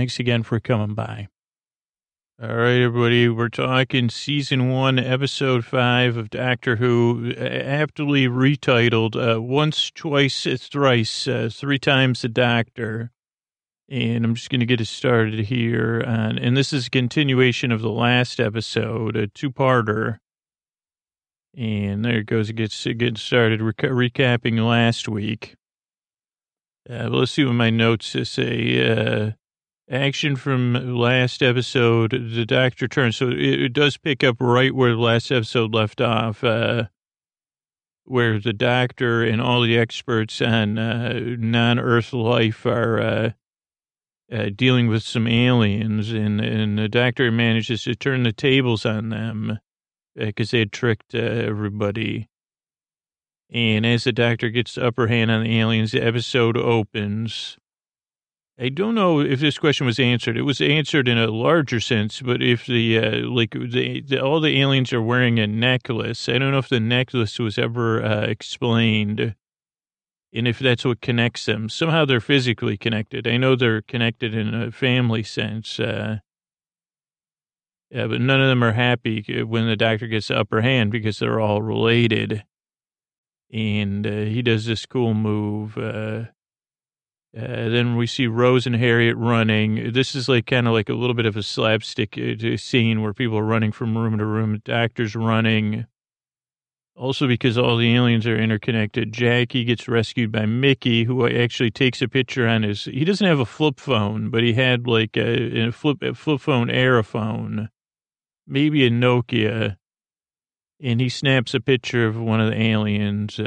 Thanks again for coming by. All right, everybody, we're talking Season 1, Episode 5 of Doctor Who, aptly retitled Once, Twice, Thrice, Three Times the Doctor. And I'm just going to get it started here. And this is a continuation of the last episode, a two-parter. And there it goes, it gets started, recapping last week. Let's see what my notes say. Action from last episode, the Doctor turns. So it does pick up right where the last episode left off, where the Doctor and all the experts on non-Earth life are dealing with some aliens, and the Doctor manages to turn the tables on them because they had tricked everybody. And as the Doctor gets the upper hand on the aliens, the episode opens. I don't know if this question was answered. It was answered in a larger sense, but if all the aliens are wearing a necklace, I don't know if the necklace was ever explained, and if that's what connects them. Somehow they're physically connected. I know they're connected in a family sense, but none of them are happy when the Doctor gets the upper hand because they're all related, and he does this cool move. Then we see Rose and Harriet running. This is kind of a little bit of a slapstick scene where people are running from room to room. The Doctor's running. Also, because all the aliens are interconnected, Jackie gets rescued by Mickey, who actually takes a picture on his... He doesn't have a flip phone, but he had a flip phone, Aerophone, maybe a Nokia, and he snaps a picture of one of the aliens.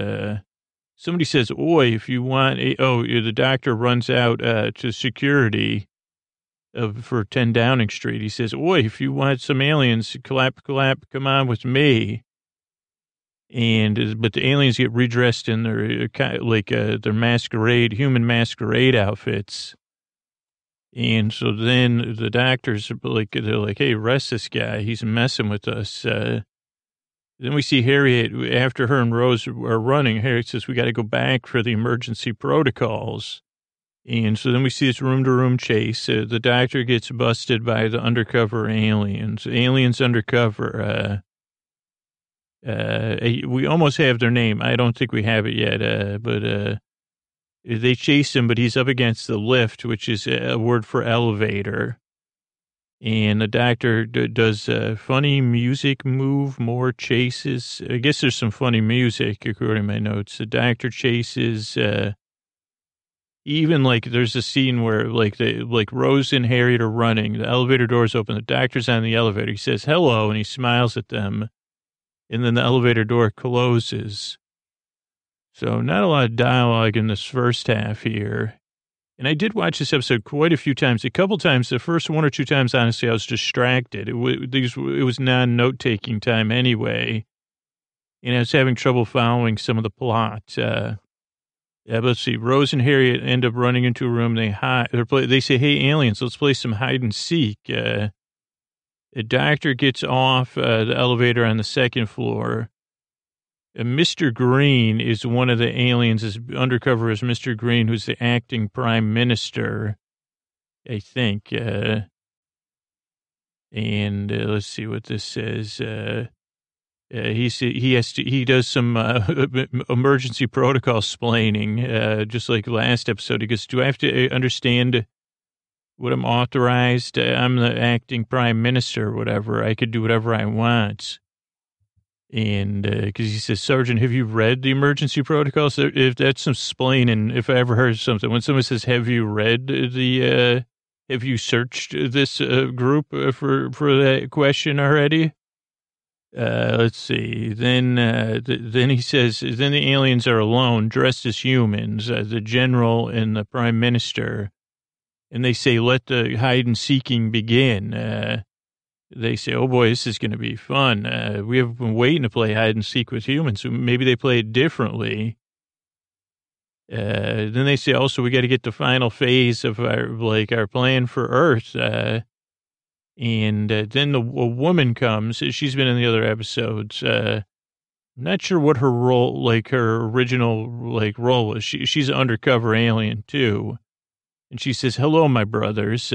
Somebody says, "Oi, if you want," the Doctor runs out to security for 10 Downing Street. He says, "Oi, if you want some aliens, clap, clap, come on with me." But the aliens get redressed in their human masquerade outfits. And so then the Doctor's they're like, "Hey, arrest this guy. He's messing with us." Then we see Harriet, after her and Rose are running, Harriet says, "We got to go back for the emergency protocols." And so then we see this room-to-room chase. The Doctor gets busted by the undercover aliens. Aliens undercover. We almost have their name. I don't think we have it yet. But they chase him, but he's up against the lift, which is a word for elevator. And the Doctor does a funny music move, more chases. I guess there's some funny music, according to my notes. The Doctor chases, there's a scene where, Rose and Harriet are running. The elevator door's open. The Doctor's on the elevator. He says, "Hello," and he smiles at them. And then the elevator door closes. So not a lot of dialogue in this first half here. And I did watch this episode quite a few times. A couple times, the first one or two times, honestly, I was distracted. It was non-note-taking time anyway. And I was having trouble following some of the plot. Let's see. Rose and Harriet end up running into a room. They hide. They say, "Hey, aliens, let's play some hide-and-seek." The Doctor gets off the elevator on the second floor. Mr. Green is one of the aliens, is undercover as Mr. Green, who's the acting prime minister, I think. Let's see what this says. He does some emergency protocol explaining, just like last episode. He goes, "Do I have to understand what I'm authorized? I'm the acting prime minister, whatever. I could do whatever I want." Because he says, "Sergeant, have you read the emergency protocols?" If that's some splaining, if I ever heard something, when somebody says, "Have you read have you searched this group for that question already?" Let's see. Then he says, then the aliens are alone, dressed as humans, the general and the prime minister, and they say, "Let the hide and seeking begin." They say, "Oh boy, this is going to be fun. We have been waiting to play hide and seek with humans, so maybe they play it differently." Then they say, "Also, we got to get the final phase of our plan for Earth." Then a woman comes. She's been in the other episodes. I'm not sure what her role, her original role was. She's an undercover alien too. And she says, hello, my brothers.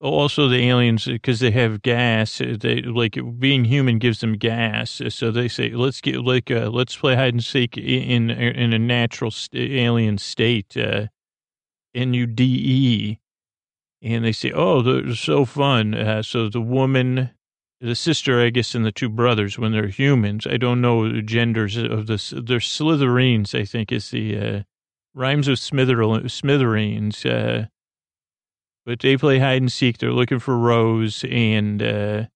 Also, the aliens, because they have gas, they like being human gives them gas. So they say, let's get like, let's play hide and seek in a natural alien state, NUDE. And they say, oh, they're so fun. So the woman, the sister, I guess, and the two brothers, when they're humans, I don't know the genders of this. They're Slytherines, I think, is the rhymes with smithereens. But they play hide and seek. They're looking for Rose and Harriet.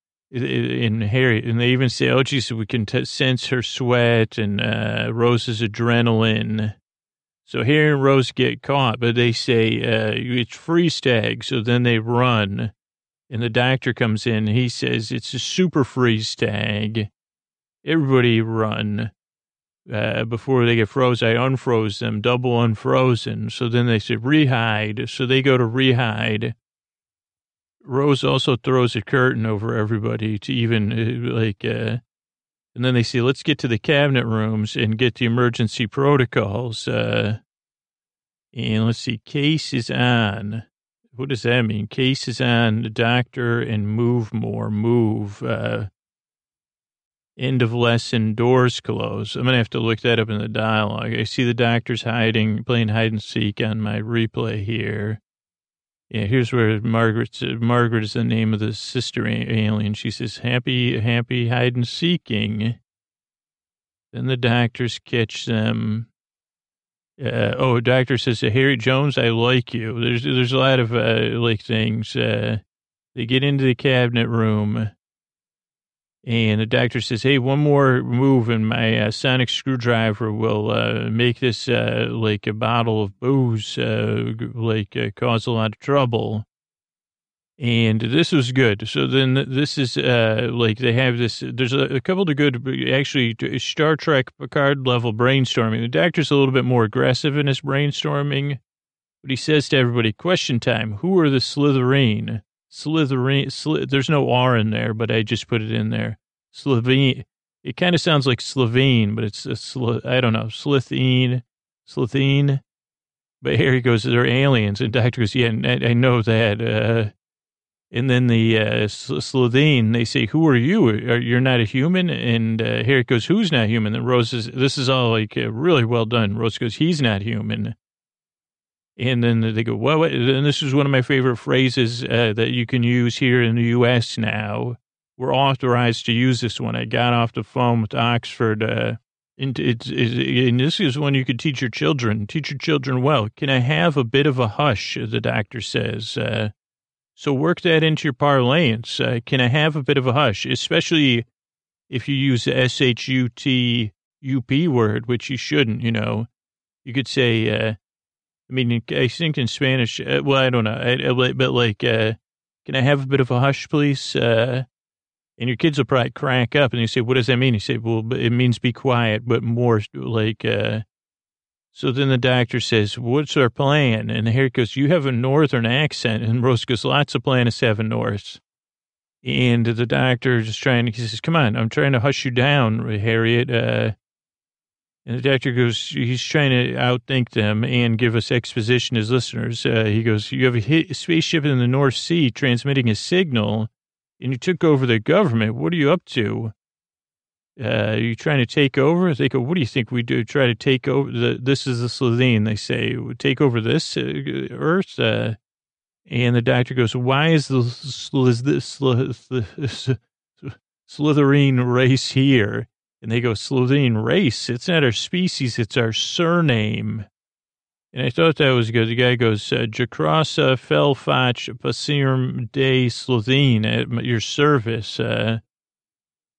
And they even say, oh, geez, we can sense her sweat and Rose's adrenaline. So Harriet and Rose get caught, but they say it's freeze tag. So then they run. And the doctor comes in. He says, it's a super freeze tag. Everybody run. Before they get froze, I unfroze them, double unfrozen. So then they say, rehide. So they go to rehide. Rose also throws a curtain over everybody to even, and then they say, let's get to the cabinet rooms and get the emergency protocols. And let's see, case is on. What does that mean? Case is on the doctor and move. End of lesson, doors close. I'm going to have to look that up in the dialogue. I see the doctor's playing hide and seek on my replay here. Yeah, here's where Margaret is the name of the sister alien. She says, happy hide and seeking. Then the doctors catch them. Doctor says, Harriet Jones, I like you. There's a lot of, things. They get into the cabinet room, and the doctor says, hey, one more move, and my sonic screwdriver will make this, a bottle of booze, cause a lot of trouble. And this was good. So then this is, they have this, there's a couple of good, actually, Star Trek Picard level brainstorming. The doctor's a little bit more aggressive in his brainstorming, but he says to everybody, question time, who are the Slytherin? There's no R in there, but I just put it in there. Slitheen. It kind of sounds like Slovene, but it's I don't know, Slitheen. But Harry goes, they're aliens. And Doctor goes, yeah, I know that. And then the Slitheen, they say, who are you? You're not a human? And Harry goes, who's not human? And Rose says, this is all really well done. Rose goes, he's not human. And then they go, well, and this is one of my favorite phrases that you can use here in the U.S. now. We're authorized to use this one. I got off the phone with Oxford. And this is one you could teach your children. Teach your children well. Can I have a bit of a hush, the doctor says. So work that into your parlance. Can I have a bit of a hush, especially if you use the S-H-U-T-U-P word, which you shouldn't, You could say... I think in Spanish, I don't know, can I have a bit of a hush, please? And your kids will probably crack up, and they say, what does that mean? You say, well, it means be quiet, but more so then the doctor says, what's our plan? And Harry goes, you have a northern accent. And Rose goes, lots of planets have a north. And the doctor is he says, come on, I'm trying to hush you down, Harriet, and the doctor goes, he's trying to outthink them and give us exposition as listeners. He goes, you have a spaceship in the North Sea transmitting a signal, and you took over the government. What are you up to? Are you trying to take over? They go, what do you think we do? Try to take over? This is the Slitheen, they say. Take over this Earth? And the doctor goes, why is the Slytherin race here? And they go, Slitheen race. It's not our species. It's our surname. And I thought that was good. The guy goes, Jagrafess Fel Fotch Pasameer-Day Slitheen, at your service. And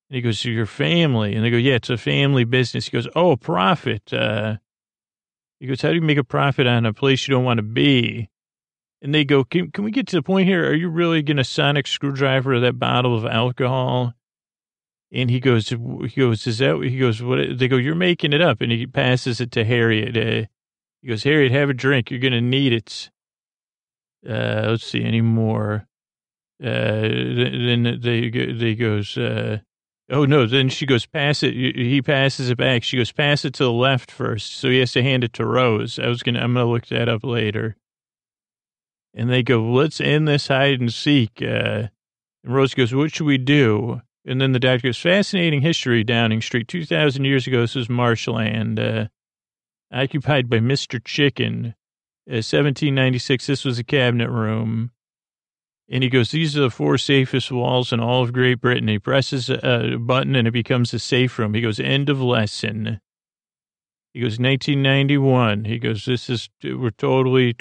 he goes, your family. And they go, yeah, it's a family business. He goes, oh, a profit. He goes, how do you make a profit on a place you don't want to be? And they go, can we get to the point here? Are you really going to sonic screwdriver that bottle of alcohol? And he goes, is that, he goes, what, they go, you're making it up. And he passes it to Harriet. He goes, Harriet, have a drink. You're going to need it. Let's see any more. Then they goes, oh no. Then she goes, pass it. He passes it back. She goes, pass it to the left first. So he has to hand it to Rose. I'm going to look that up later. And they go, let's end this hide and seek. And Rose goes, what should we do? And then the doctor goes, fascinating history, Downing Street. 2,000 years ago, this is marshland, occupied by Mr. Chicken. 1796, this was a cabinet room. And he goes, these are the four safest walls in all of Great Britain. He presses a button and it becomes a safe room. He goes, end of lesson. He goes, 1991. He goes, this is, we're totally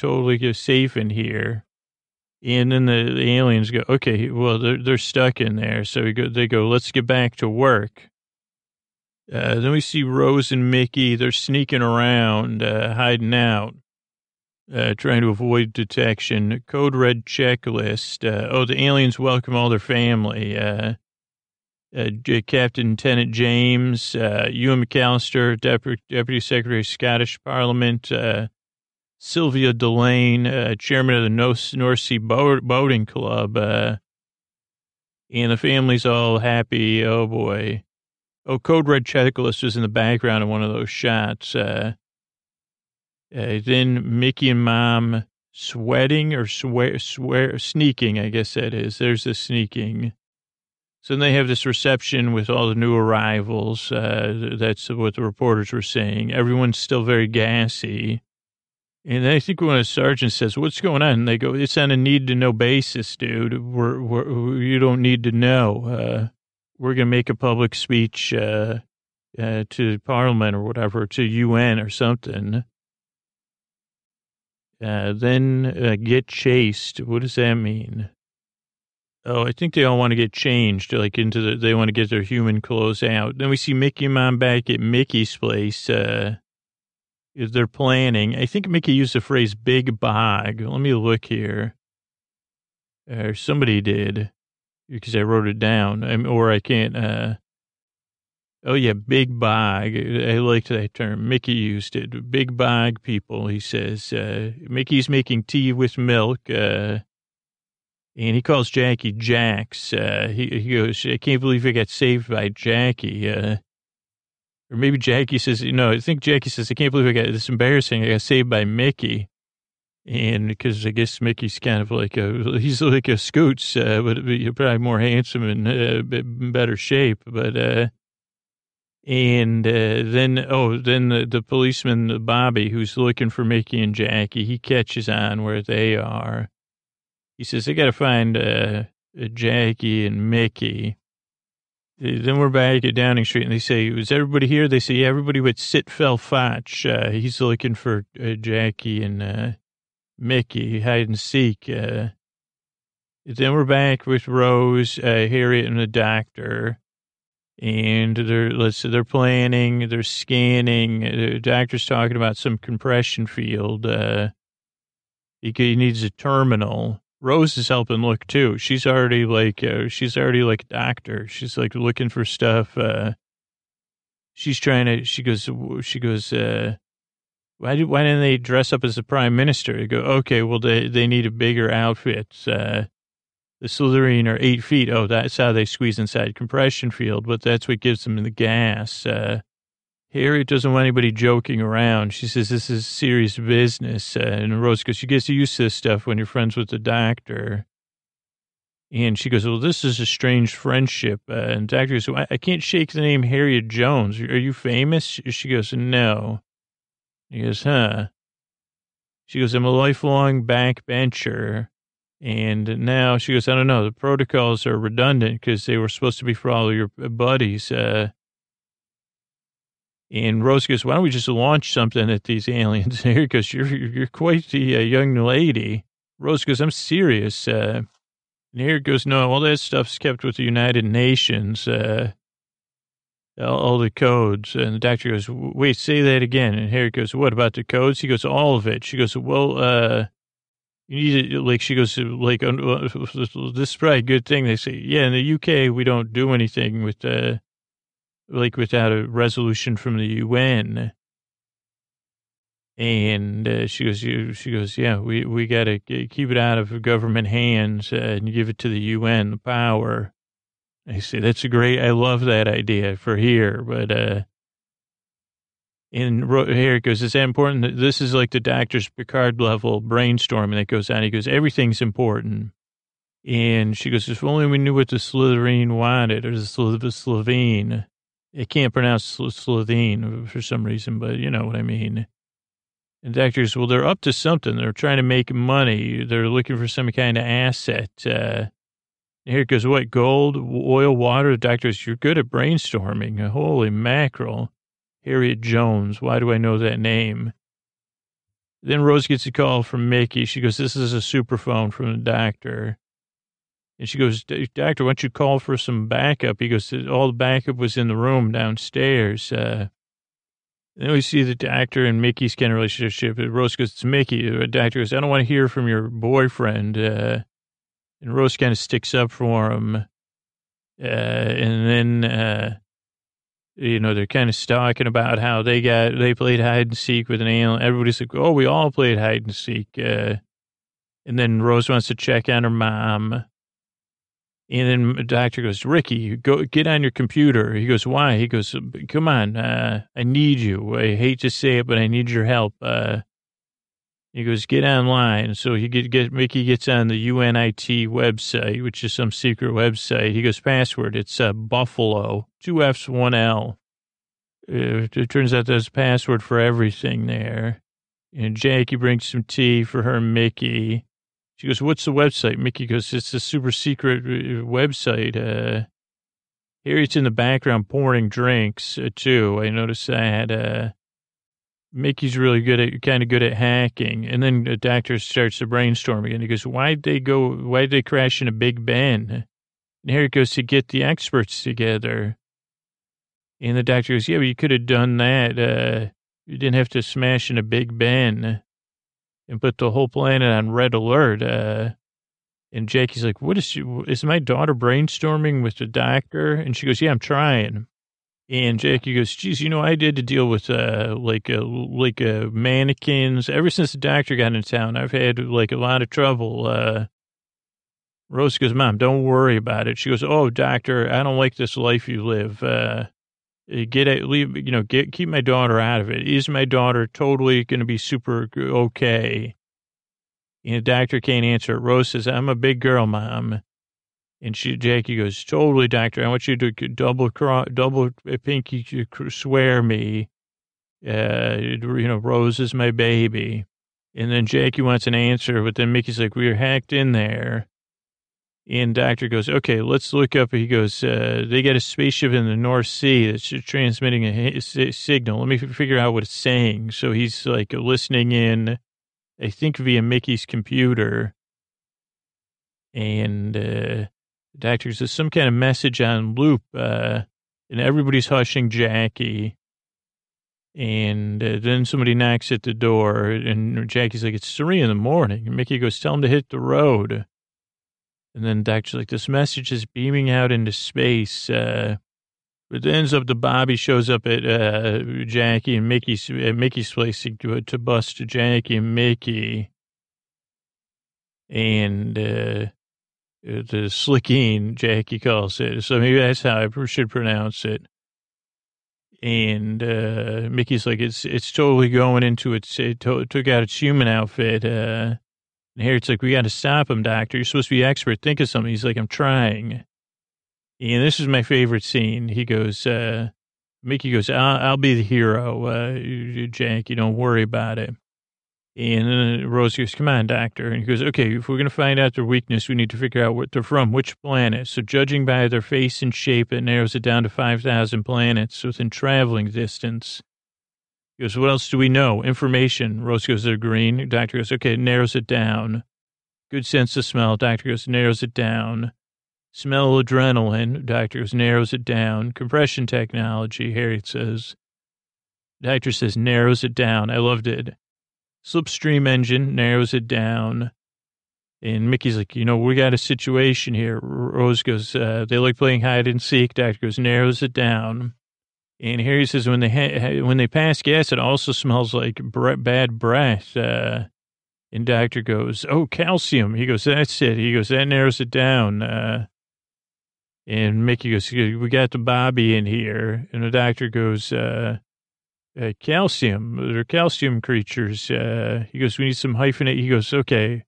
safe in here. And then the aliens go, okay, well, they're stuck in there. So they go, let's get back to work. Then we see Rose and Mickey. They're sneaking around, hiding out, trying to avoid detection. Code red checklist. The aliens welcome all their family. Captain Lieutenant James, Ewan McAllister, Deputy Secretary of Scottish Parliament, Sylvia Delane, chairman of the North Sea Boating Club, and the family's all happy. Oh, boy. Oh, Code Red Checklist was in the background in one of those shots. Then Mickey and Mom sweating or sneaking, I guess that is. There's the sneaking. So then they have this reception with all the new arrivals. That's what the reporters were saying. Everyone's still very gassy. And I think when a sergeant says, what's going on? And they go, it's on a need-to-know basis, dude. You don't need to know. We're going to make a public speech to Parliament or whatever, to UN or something. Then get chased. What does that mean? Oh, I think they all want to get changed, like they want to get their human clothes out. Then we see Mickey and Mom back at Mickey's place. They're planning. I think Mickey used the phrase big bog. Let me look here. Or somebody did, because I wrote it down. I can't. Oh, yeah, big bog. I liked that term. Mickey used it. Big bog people, he says. Mickey's making tea with milk. And he calls Jackie Jax. He goes, I can't believe I got saved by Jackie. Or maybe Jackie says, I think Jackie says, I can't believe it's embarrassing. I got saved by Mickey. And because I guess Mickey's kind of he's like a Scoots, but you're probably more handsome and better shape. But, then the policeman, Bobby, who's looking for Mickey and Jackie, he catches on where they are. He says, I got to find Jackie and Mickey. Then we're back at Downing Street, and they say, is everybody here? They say, yeah, everybody but Sit Fel Fotch. He's looking for Jackie and Mickey, hide and seek. Then we're back with Rose, Harriet, and the doctor. And they're planning, they're scanning. The doctor's talking about some compression field. He needs a terminal. Rose is helping look too. She's already like a doctor. She's like looking for stuff. She goes, why didn't they dress up as the prime minister? They go, okay, well, they need a bigger outfit. The Slytherin are 8 feet. Oh, that's how they squeeze inside compression field, but that's what gives them the gas. Harriet doesn't want anybody joking around. She says, this is serious business. And Rose goes, you get used to this stuff when you're friends with the doctor. And she goes, well, this is a strange friendship. And the doctor goes, well, I can't shake the name Harriet Jones. Are you famous? She goes, no. He goes, huh? She goes, I'm a lifelong backbencher. And now she goes, I don't know. The protocols are redundant because they were supposed to be for all your buddies. And Rose goes, why don't we just launch something at these aliens here? Because you're quite the young lady. Rose goes, I'm serious. And Harriet goes, no, all that stuff's kept with the United Nations, all the codes. And the doctor goes, wait, say that again. And Harriet goes, what about the codes? He goes, all of it. She goes, well, you need to, like, she goes, like, this is probably a good thing. They say, yeah, in the UK, we don't do anything with without a resolution from the UN. And she goes, yeah, we got to keep it out of government hands and give it to the UN, the power. I say, I love that idea for here. But And Harriet goes, is that important? This is like the Doctor's Picard level brainstorming that goes on. He goes, everything's important. And she goes, if only we knew what the Slitheen wanted, or the Slitheen. I can't pronounce Slitheen for some reason, but you know what I mean. And the Doctor goes, well, they're up to something. They're trying to make money. They're looking for some kind of asset. Harriet goes, what, gold, oil, water? The Doctor goes, you're good at brainstorming. Holy mackerel. Harriet Jones. Why do I know that name? Then Rose gets a call from Mickey. She goes, this is a superphone from the Doctor. And she goes, Doctor, why don't you call for some backup? He goes, all the backup was in the room downstairs. Then we see the Doctor and Mickey's kind of relationship. Rose goes, it's Mickey. The Doctor goes, I don't want to hear from your boyfriend. And Rose kind of sticks up for him. And then... you know, they're kind of talking about how they played hide and seek with an alien. Everybody's like, oh, we all played hide and seek. And then Rose wants to check on her mom. And then the Doctor goes, Ricky, go get on your computer. He goes, why? He goes, come on. I need you. I hate to say it, but I need your help. He goes, get online. So he Mickey gets on the UNIT website, which is some secret website. He goes, password. It's Buffalo. 2 F's, 1 L. It turns out there's a password for everything there. And Jackie brings some tea for her and Mickey. She goes, what's the website? Mickey goes, it's a super secret website. Harriet's in the background pouring drinks, too. I noticed that. Mickey's really kind of good at hacking. And then the Doctor starts to brainstorm again. He goes, why'd they crash into Big Ben? And Harriet goes, to get the experts together. And the Doctor goes, yeah, but you could have done that. You didn't have to smash into Big Ben and put the whole planet on red alert. And Jackie's like, is my daughter brainstorming with the Doctor? And she goes, yeah, I'm trying. And Jackie goes, geez, you know, I did to deal with, mannequins. Ever since the Doctor got into town, I've had, a lot of trouble. Rose goes, Mom, don't worry about it. She goes, oh, Doctor, I don't like this life you live. Keep my daughter out of it. Is my daughter totally going to be super okay? And the Doctor can't answer it. Rose says, I'm a big girl, Mom. And Jackie goes, totally, Doctor. I want you to double pinky swear me. Rose is my baby. And then Jackie wants an answer, but then Mickey's like, we were hacked in there. And Doctor goes, okay, let's look up. He goes, they got a spaceship in the North Sea that's transmitting a signal. Let me figure out what it's saying. So he's listening in, I think via Mickey's computer. And Doctor says, some kind of message on loop. And everybody's hushing Jackie. And then somebody knocks at the door. And Jackie's like, it's 3 a.m. And Mickey goes, tell him to hit the road. And then the Doctor's like, this message is beaming out into space. But it ends up the Bobby shows up at Jackie and Mickey's place to bust Jackie and Mickey. And the Slitheen, Jackie calls it. So maybe that's how I should pronounce it. And Mickey's like, it's totally going into its, it took out its human outfit. And Harriet's like, we got to stop him, Doctor. You're supposed to be expert. Think of something. He's like, I'm trying. And this is my favorite scene. He goes, Mickey goes, I'll be the hero. Jackie, don't worry about it. And then Rose goes, come on, Doctor. And he goes, okay, if we're going to find out their weakness, we need to figure out what they're from, which planet. So judging by their face and shape, it narrows it down to 5,000 planets within traveling distance. He goes, what else do we know? Information. Rose goes, they're green. Doctor goes, okay, narrows it down. Good sense of smell. Doctor goes, narrows it down. Smell adrenaline. Doctor goes, narrows it down. Compression technology, Harriet says. Doctor says, narrows it down. I loved it. Slipstream engine, narrows it down. And Mickey's like, you know, we got a situation here. Rose goes, they like playing hide and seek. Doctor goes, narrows it down. And Harry says, when they pass gas, it also smells like bad breath. And Doctor goes, oh, calcium. He goes, that's it. He goes, that narrows it down. And Mickey goes, we got the Bobby in here. And the Doctor goes, calcium. They're calcium creatures. He goes, we need some hyphenate. He goes, okay.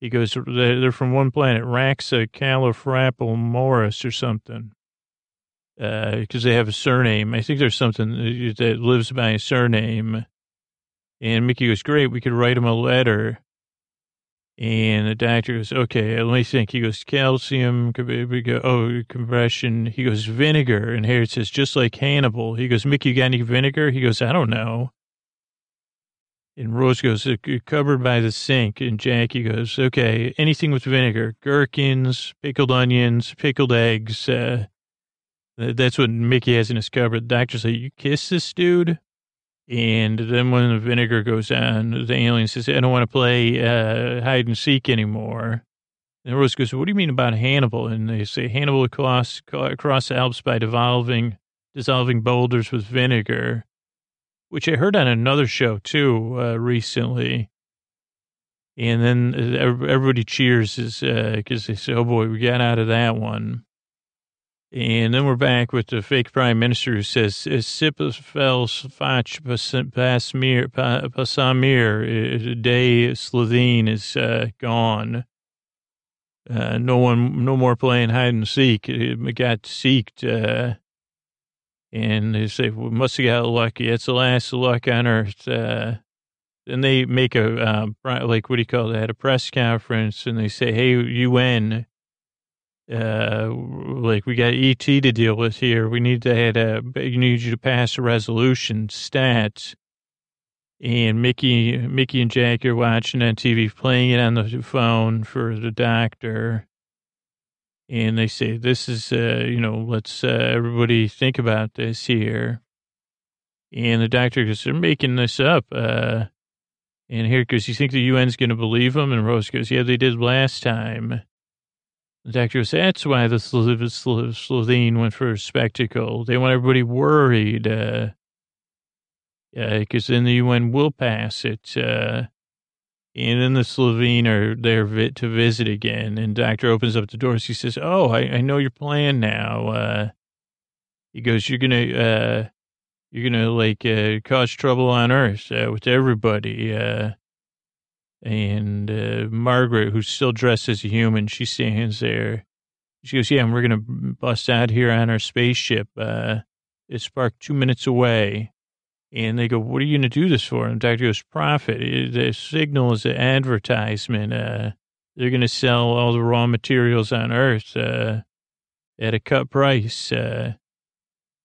He goes, they're from one planet, Raxacoricofallapatorius or something. Because they have a surname. I think there's something that lives by a surname. And Mickey goes, great, we could write him a letter. And the doctor goes, okay, let me think. He goes, calcium, compression. He goes, vinegar. And Harriet says, just like Hannibal. He goes, Mickey, you got any vinegar? He goes, I don't know. And Rose goes, cupboard by the sink. And Jackie goes, okay, anything with vinegar. Gherkins, pickled onions, pickled eggs. That's what Mickey has in his cupboard. The doctor's like, you kiss this dude? And then when the vinegar goes on, the alien says, I don't want to play hide and seek anymore. And Rose goes, what do you mean about Hannibal? And they say, Hannibal crossed the Alps by dissolving boulders with vinegar, which I heard on another show, too, recently. And then everybody cheers because they say, oh, boy, we got out of that one. And then we're back with the fake prime minister who says, Raxacoricofallapatorius Fel Fotch Pasameer-Day Slitheen is gone. No more playing hide and seek. It got seeked. And they say, we must have got lucky. That's the last luck on earth. And they make a press conference, and they say, hey, UN, we got ET to deal with here. We need to need you to pass a resolution stat. And Mickey and Jackie are watching on TV, playing it on the phone for the doctor. And they say, this is, let's everybody think about this here. And the doctor goes, they're making this up. And here goes, you think the UN's going to believe them? And Rose goes, yeah, they did last time. The doctor goes, that's why the Slitheen went for a spectacle. They want everybody worried, because then the UN will pass it. And then the Slitheen are there to visit again. And the doctor opens up the doors. He says, oh, I know your plan now. He goes, you're gonna cause trouble on Earth with everybody. And Margaret, who's still dressed as a human, she stands there. She goes, yeah, and we're going to bust out here on our spaceship. It's parked 2 minutes away. And they go, what are you going to do this for? And the doctor goes, profit. The signal is an advertisement. They're going to sell all the raw materials on Earth at a cut price. And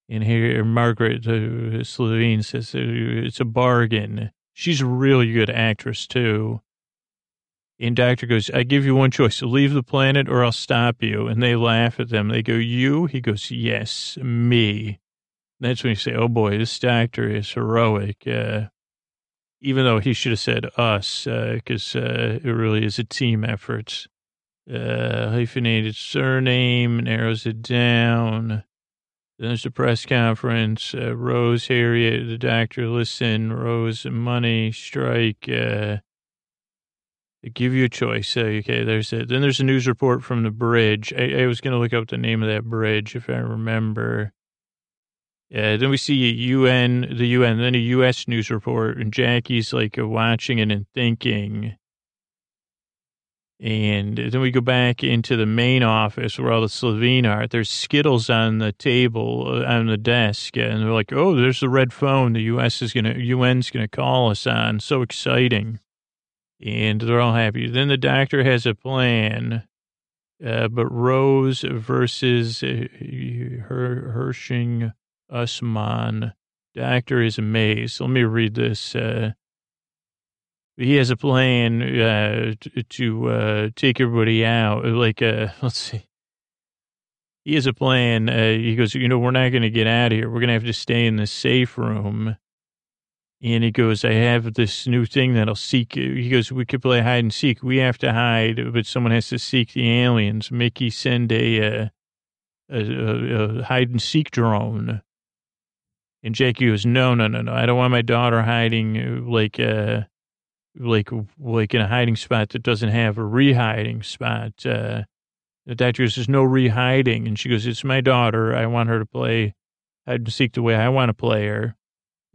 here Margaret Slitheen says, it's a bargain. She's a really good actress, too. And doctor goes, I give you one choice, leave the planet or I'll stop you. And they laugh at them. They go, you? He goes, yes, me. And that's when you say, oh, boy, this doctor is heroic. Even though he should have said us, because it really is a team effort. Hyphenated surname, narrows it down. Then there's the press conference. Rose, Harriet, the doctor, listen. Rose, money, strike. They give you a choice. Okay, there's it. Then there's a news report from the bridge. I was going to look up the name of that bridge if I remember. Then we see the UN, then a U.S. news report, and Jackie's like watching it and thinking. And then we go back into the main office where all the Slovene are. There's Skittles on the table, on the desk. And they're like, oh, there's the red phone the UN's going to call us on. So exciting. And they're all happy. Then the doctor has a plan. But Rose versus Hershing Usman. Doctor is amazed. Let me read this. He has a plan to take everybody out. Let's see. He has a plan. He goes, we're not going to get out of here. We're going to have to stay in this safe room. And he goes, I have this new thing that'll seek. He goes, we could play hide and seek. We have to hide, but someone has to seek the aliens. Mickey, send a hide and seek drone. And Jackie goes, no. I don't want my daughter hiding like in a hiding spot that doesn't have a rehiding spot. The doctor goes, there's no rehiding. And she goes, it's my daughter. I want her to play hide and seek the way I want to play her.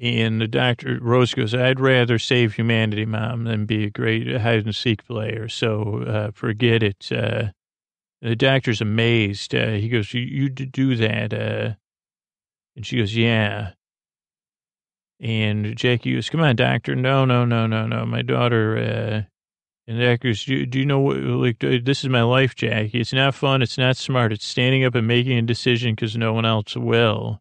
And the doctor, Rose goes, I'd rather save humanity, Mom, than be a great hide-and-seek player, so forget it. The doctor's amazed. He goes, you do that? And she goes, yeah. And Jackie goes, come on, doctor. No. My daughter, and the doctor goes, do you know what, like, this is my life, Jackie. It's not fun. It's not smart. It's standing up and making a decision because no one else will.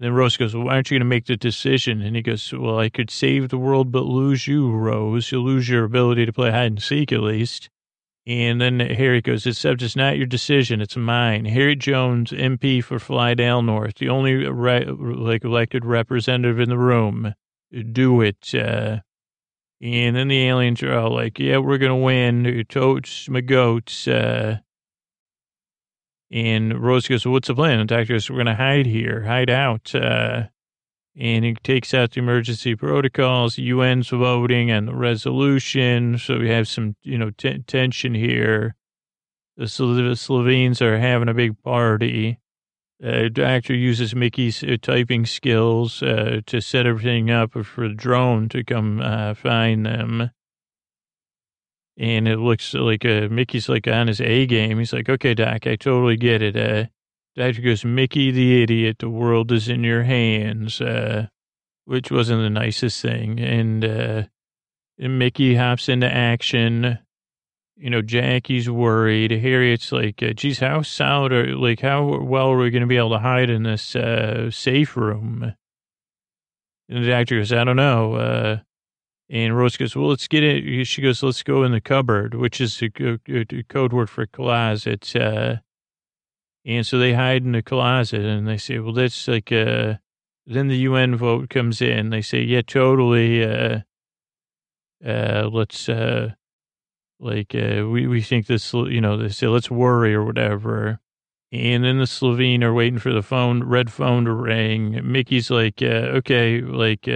Then Rose goes, well, why aren't you going to make the decision? And he goes, well, I could save the world, but lose you, Rose. You'll lose your ability to play hide and seek, at least. And then Harriet goes, except it's not your decision, it's mine. Harriet Jones, MP for Flydale North, the only elected representative in the room. Do it. And then the aliens are all like, yeah, we're going to win. Totes my goats. And Rose goes, well, what's the plan? And the doctor goes, we're going to hide here, hide out. And he takes out the emergency protocols, the UN's voting and the resolution. So we have some, tension here. The Slovenes are having a big party. The doctor uses Mickey's typing skills to set everything up for the drone to come find them. And it looks like Mickey's like on his A game. He's like, okay, Doc, I totally get it. Doctor goes, Mickey the idiot, the world is in your hands, which wasn't the nicest thing. And Mickey hops into action. Jackie's worried. Harriet's like, geez, how solid are, like, how well are we going to be able to hide in this safe room? And the doctor goes, I don't know. And Rose goes, well, let's get it. She goes, let's go in the cupboard, which is a code word for closet. And so they hide in the closet, and they say, well, that's like, then the UN vote comes in. They say, yeah, totally. Let's, like, we think this, they say, let's worry or whatever. And then the Slovene are waiting for the phone, red phone to ring. Mickey's like, okay, like,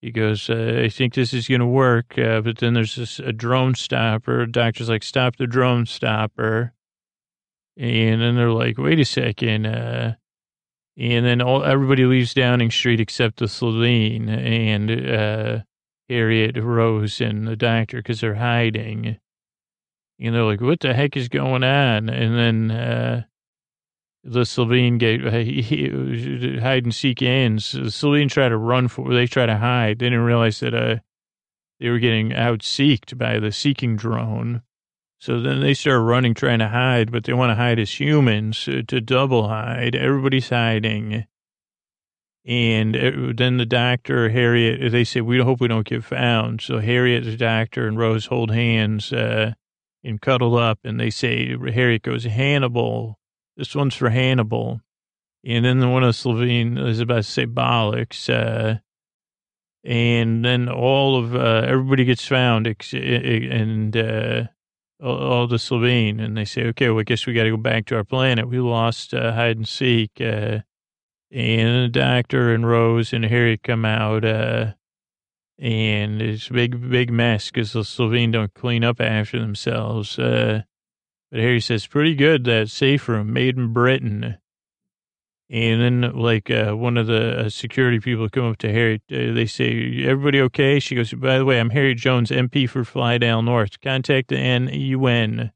he goes, I think this is going to work. But then there's a drone stopper. Doctor's like, stop the drone stopper. And then they're like, wait a second. And then everybody leaves Downing Street except the Slitheen and Harriet, Rose, and the doctor because they're hiding. And they're like, what the heck is going on? And then the Slovene gate, hide and seek ends. The Slovene try to run for, they try to hide. They didn't realize that they were getting out-seeked by the seeking drone. So then they start running, trying to hide, but they want to hide as humans to double hide. Everybody's hiding. And then the doctor, Harriet, they say, we hope we don't get found. So Harriet, the doctor, and Rose hold hands and cuddle up. And they say, Harriet goes, Hannibal. This one's for Hannibal. And then the one of Slovene is about to say bollocks. And then all of everybody gets found. And all the Slovene. And they say, okay, well, I guess we got to go back to our planet. We lost hide and seek. And the doctor and Rose and Harriet come out. And it's a big mess because the Slovene don't clean up after themselves. But Harry says, pretty good, that safe room, made in Britain. And then, like, one of the security people come up to Harry. They say, everybody okay? She goes, by the way, I'm Harriet Jones, MP for Flydale North. Contact the UN.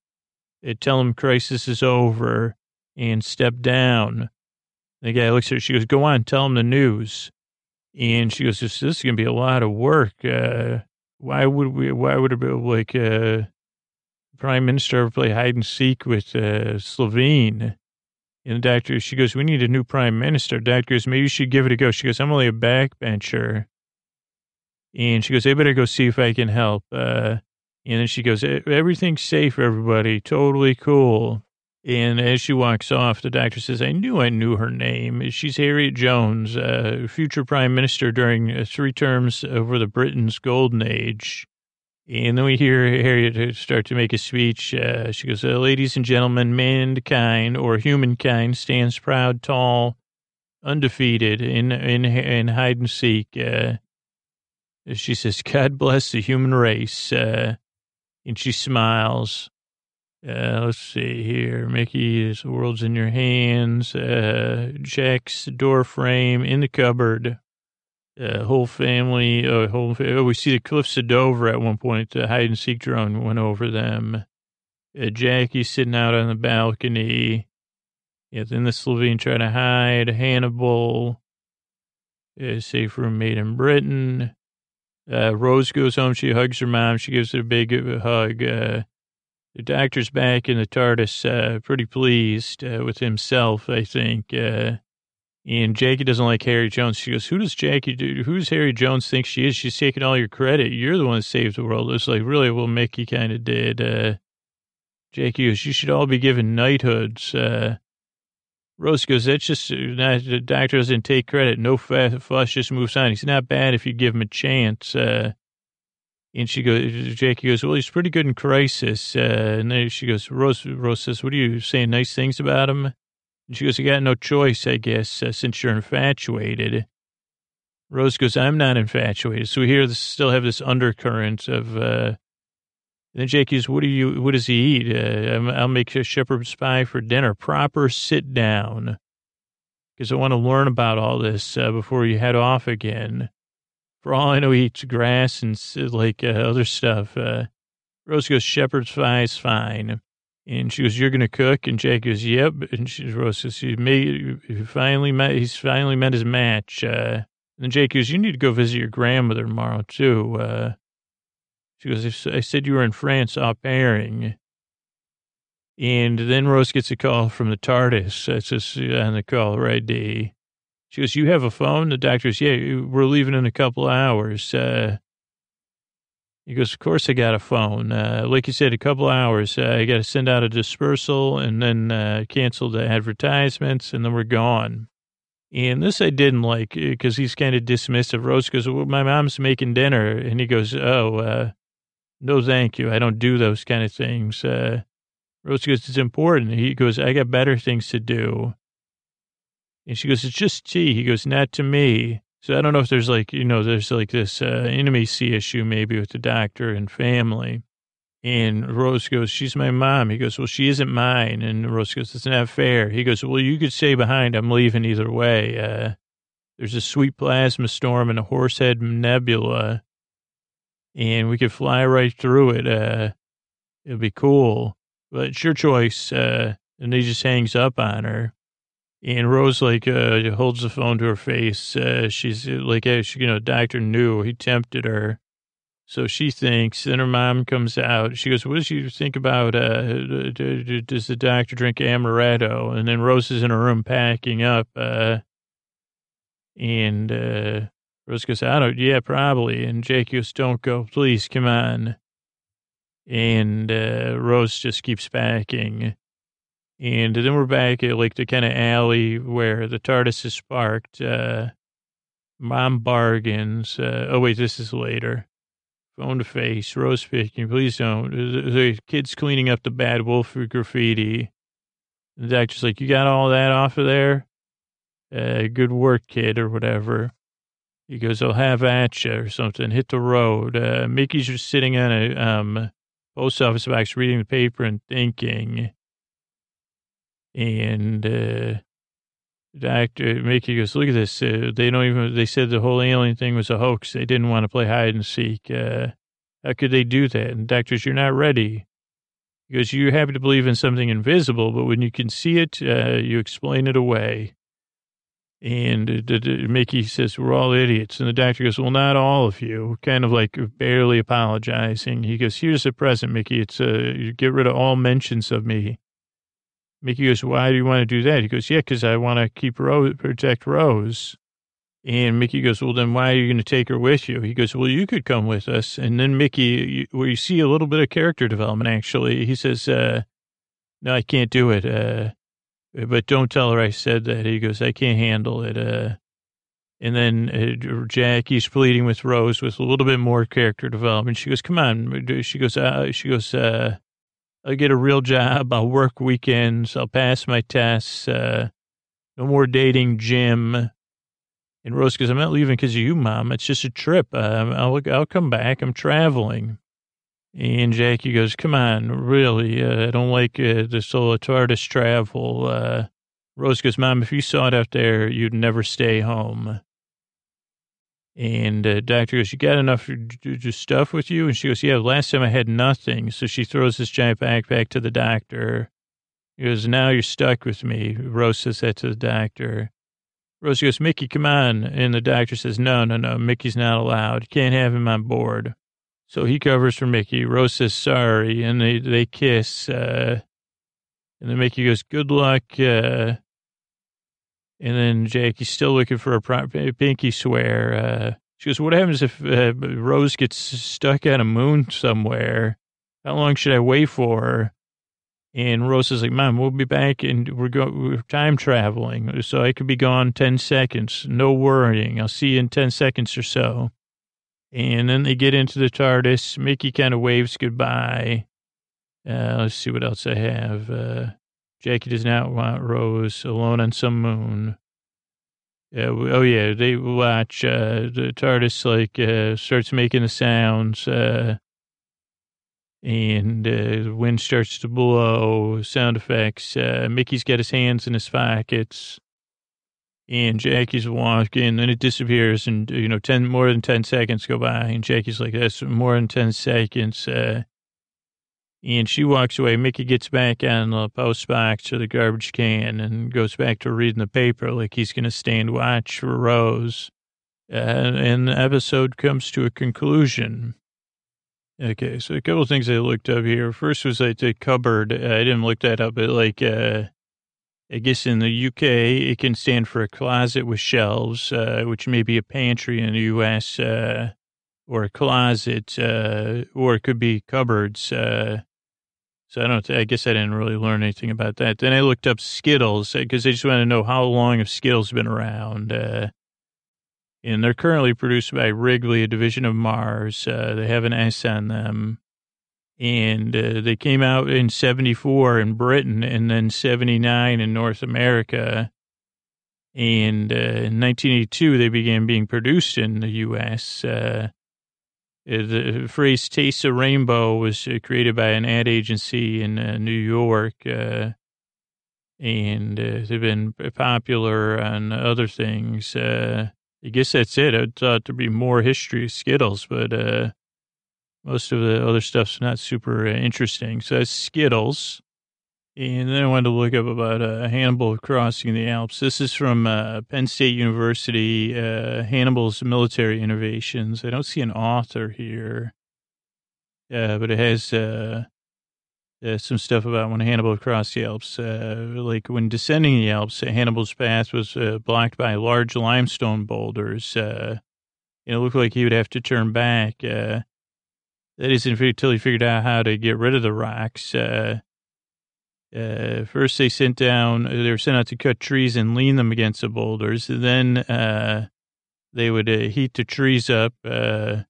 Tell them crisis is over and step down. The guy looks at her. She goes, go on, tell them the news. And she goes, this is going to be a lot of work. Why would it be like... Prime Minister ever play hide and seek with Slovene? And the doctor, she goes, we need a new Prime Minister. The doctor goes, maybe you should give it a go. She goes, I'm only a backbencher. And she goes, I better go see if I can help. And then she goes, everything's safe, everybody. Totally cool. And as she walks off, the doctor says, I knew her name. She's Harriet Jones, future Prime Minister during 3 terms over the Britain's Golden Age. And then we hear Harriet start to make a speech. She goes, ladies and gentlemen, mankind or humankind stands proud, tall, undefeated in hide and seek. She says, God bless the human race. And she smiles. Let's see here. Mickey, the world's in your hands. Checks the door frame in the cupboard. whole family. We see the cliffs of Dover at one point. The hide-and-seek drone went over them. Jackie sitting out on the balcony. Yeah, then the Slovene try to hide. Hannibal. Safe room made in Britain. Rose goes home. She hugs her mom. She gives her a big hug. The doctor's back in the TARDIS, pretty pleased with himself, I think. And Jackie doesn't like Harriet Jones. She goes, who does Jackie do? Who does Harriet Jones think she is? She's taking all your credit. You're the one that saved the world. It's like, really, well, Mickey kind of did. Jackie goes, you should all be given knighthoods. Rose goes, that's just not, the doctor doesn't take credit. No fuss, just moves on. He's not bad if you give him a chance. And she goes, Jackie goes, well, he's pretty good in crisis. And then she goes, Rose says, what are you saying nice things about him? And she goes, I got no choice, I guess, since you're infatuated. Rose goes, I'm not infatuated. So we hear this, still have this undercurrent of, then Jackie goes, what does he eat? I'll make a shepherd's pie for dinner. Proper sit down. Because I want to learn about all this before you head off again. For all I know, he eats grass and like other stuff. Rose goes, shepherd's pie is fine. And she goes, you're going to cook? And Jackie goes, yep. And Rose says, he's finally met his match. And Jackie goes, you need to go visit your grandmother tomorrow, too. She goes, I said you were in France au pairing. And then Rose gets a call from the TARDIS. That's just on the call right there. She goes, you have a phone? The doctor says, yeah, we're leaving in a couple hours. He goes, of course I got a phone. Like you said, a couple hours. I got to send out a dispersal and then cancel the advertisements, and then we're gone. And this I didn't like because he's kind of dismissive. Rose goes, well, my mom's making dinner. And he goes, no, thank you. I don't do those kind of things. Rose goes, it's important. He goes, I got better things to do. And she goes, it's just tea. He goes, not to me. So I don't know if there's like, there's like this intimacy issue maybe with the doctor and family. And Rose goes, she's my mom. He goes, well, she isn't mine. And Rose goes, it's not fair. He goes, well, you could stay behind. I'm leaving either way. There's a sweet plasma storm and a horsehead nebula. And we could fly right through it. It'll be cool. But it's your choice. And he just hangs up on her. And Rose, holds the phone to her face. She's like, doctor knew. He tempted her. So she thinks. Then her mom comes out. She goes, what does you think about, does the doctor drink amaretto? And then Rose is in her room packing up. Rose goes, yeah, probably. And Jake goes, don't go. Please, come on. And Rose just keeps packing. And then we're back at, the kind of alley where the TARDIS is parked. Mom bargains. This is later. Phone to face. Rose picking. Please don't. The kid's cleaning up the bad wolf graffiti. The doctor's like, you got all that off of there? Good work, kid, or whatever. He goes, I'll have at you or something. Hit the road. Mickey's just sitting on a post office box reading the paper and thinking. And Dr. Mickey goes, look at this. They said the whole alien thing was a hoax. They didn't want to play hide and seek. How could they do that? And doctors, you're not ready. He goes, you're happy to believe in something invisible, but when you can see it, you explain it away. And Mickey says, we're all idiots. And the doctor goes, well, not all of you, kind of like barely apologizing. He goes, here's the present, Mickey. It's you get rid of all mentions of me. Mickey goes, why do you want to do that? He goes, yeah, because I want to protect Rose. And Mickey goes, well, then why are you going to take her with you? He goes, well, you could come with us. And then Mickey, you see a little bit of character development, actually. He says, no, I can't do it. But don't tell her I said that. He goes, I can't handle it. And then Jackie's pleading with Rose with a little bit more character development. She goes, come on. She goes, I'll get a real job. I'll work weekends. I'll pass my tests. No more dating, Jim. And Rose goes, I'm not leaving because of you, Mom. It's just a trip. I'll come back. I'm traveling. And Jackie goes, come on, really. I don't like this whole TARDIS travel. Rose goes, Mom, if you saw it out there, you'd never stay home. And doctor goes, you got enough stuff with you? And she goes, yeah, last time I had nothing. So she throws this giant backpack to the doctor. He goes, now you're stuck with me. Rose says that to the doctor. Rose goes, Mickey, come on. And the doctor says, no, Mickey's not allowed. You can't have him on board. So he covers for Mickey. Rose says, sorry. And they kiss. And then Mickey goes, good luck. And then Jackie's still looking for a pinky swear. She goes, what happens if Rose gets stuck on a moon somewhere? How long should I wait for her? And Rose is like, Mom, we'll be back, and we're time traveling. So I could be gone 10 seconds. No worrying. I'll see you in 10 seconds or so. And then they get into the TARDIS. Mickey kind of waves goodbye. Let's see what else I have. Jackie does not want Rose alone on some moon. They watch the TARDIS, starts making the sounds, and the wind starts to blow, sound effects. Mickey's got his hands in his pockets, and Jackie's walking, and it disappears, and, more than 10 seconds go by, and Jackie's like, that's more than 10 seconds, and she walks away. Mickey gets back on the post box or the garbage can and goes back to reading the paper like he's going to stand watch for Rose. And the episode comes to a conclusion. Okay, so a couple of things I looked up here. First was the cupboard. I didn't look that up, but I guess in the UK, it can stand for a closet with shelves, which may be a pantry in the US, or a closet, or it could be cupboards, So I guess I didn't really learn anything about that. Then I looked up Skittles because I just wanted to know how long have Skittles been around. And they're currently produced by Wrigley, a division of Mars. They have an S on them. And they came out in 74 in Britain and then 79 in North America. And in 1982, they began being produced in the U.S., the phrase "taste of rainbow" was created by an ad agency in New York, and they've been popular on other things. I guess that's it. I thought there'd be more history of Skittles, but most of the other stuff's not super interesting. So that's Skittles. And then I wanted to look up about Hannibal crossing the Alps. This is from Penn State University, Hannibal's Military Innovations. I don't see an author here, but it has some stuff about when Hannibal crossed the Alps. Like when descending the Alps, Hannibal's path was blocked by large limestone boulders. It looked like he would have to turn back. That is until he figured out how to get rid of the rocks. First, they were sent out to cut trees and lean them against the boulders. And then they would heat the trees up with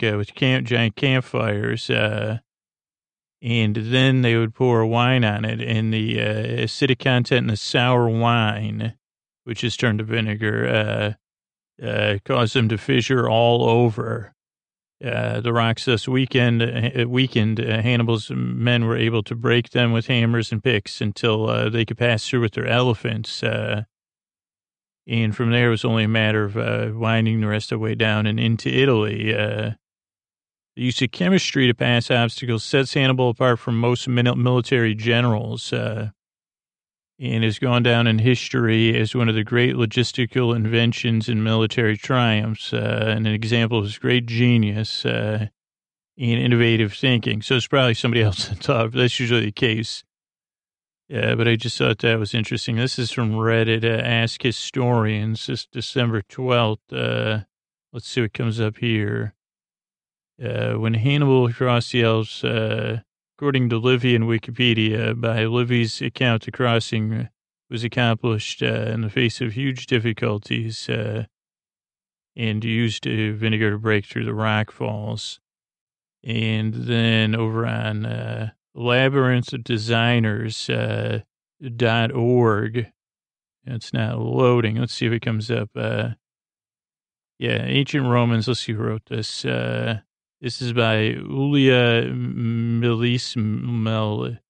giant campfires. And then they would pour wine on it. And the acidic content in the sour wine, which is turned to vinegar, caused them to fissure all over. The rocks thus weakened. Hannibal's men were able to break them with hammers and picks until they could pass through with their elephants. And from there, it was only a matter of winding the rest of the way down and into Italy. The use of chemistry to pass obstacles sets Hannibal apart from most military generals and has gone down in history as one of the great logistical inventions and military triumphs, and an example of his great genius and innovative thinking. So it's probably somebody else on top. That's usually the case. But I just thought that was interesting. This is from Reddit, Ask Historians. This December 12th. Let's see what comes up here. When Hannibal crossed the Alps... According to Livy and Wikipedia, by Livy's account, the crossing was accomplished in the face of huge difficulties and used vinegar to break through the rock falls. And then over on labyrinthdesigners.org, it's not loading. Let's see if it comes up. Ancient Romans, let's see who wrote this. This is by Ulia Millesima,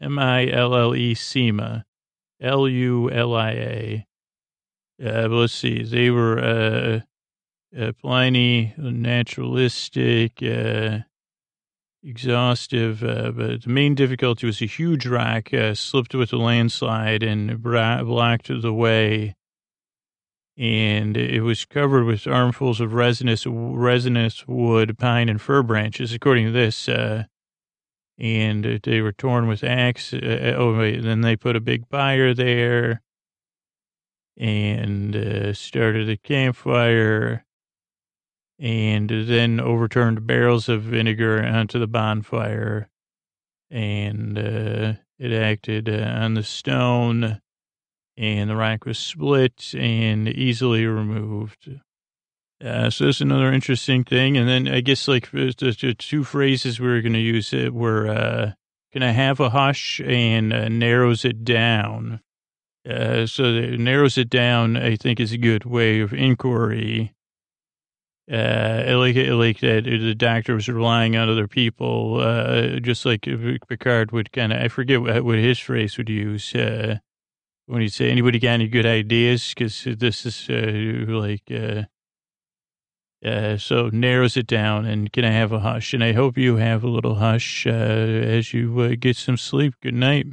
M-I-L-L-E-Sima, L-U-L-I-A. Let's see. They were Pliny, naturalistic, exhaustive. But the main difficulty was a huge rock slipped with a landslide and blocked the way. And it was covered with armfuls of resinous wood, pine, and fir branches, according to this. And they were torn with axes. Then they put a big fire there and started a campfire. And then overturned barrels of vinegar onto the bonfire. And it acted on the stone. And the rock was split and easily removed. So that's another interesting thing. And then I guess like the two phrases we were going to use were going to have a hush and narrows it down. So that narrows it down, I think, is a good way of inquiry. I like that the doctor was relying on other people, just like Picard would kind of, I forget what his phrase would use, when he'd say, anybody got any good ideas? Because this is so narrows it down and can I have a hush? And I hope you have a little hush as you get some sleep. Good night.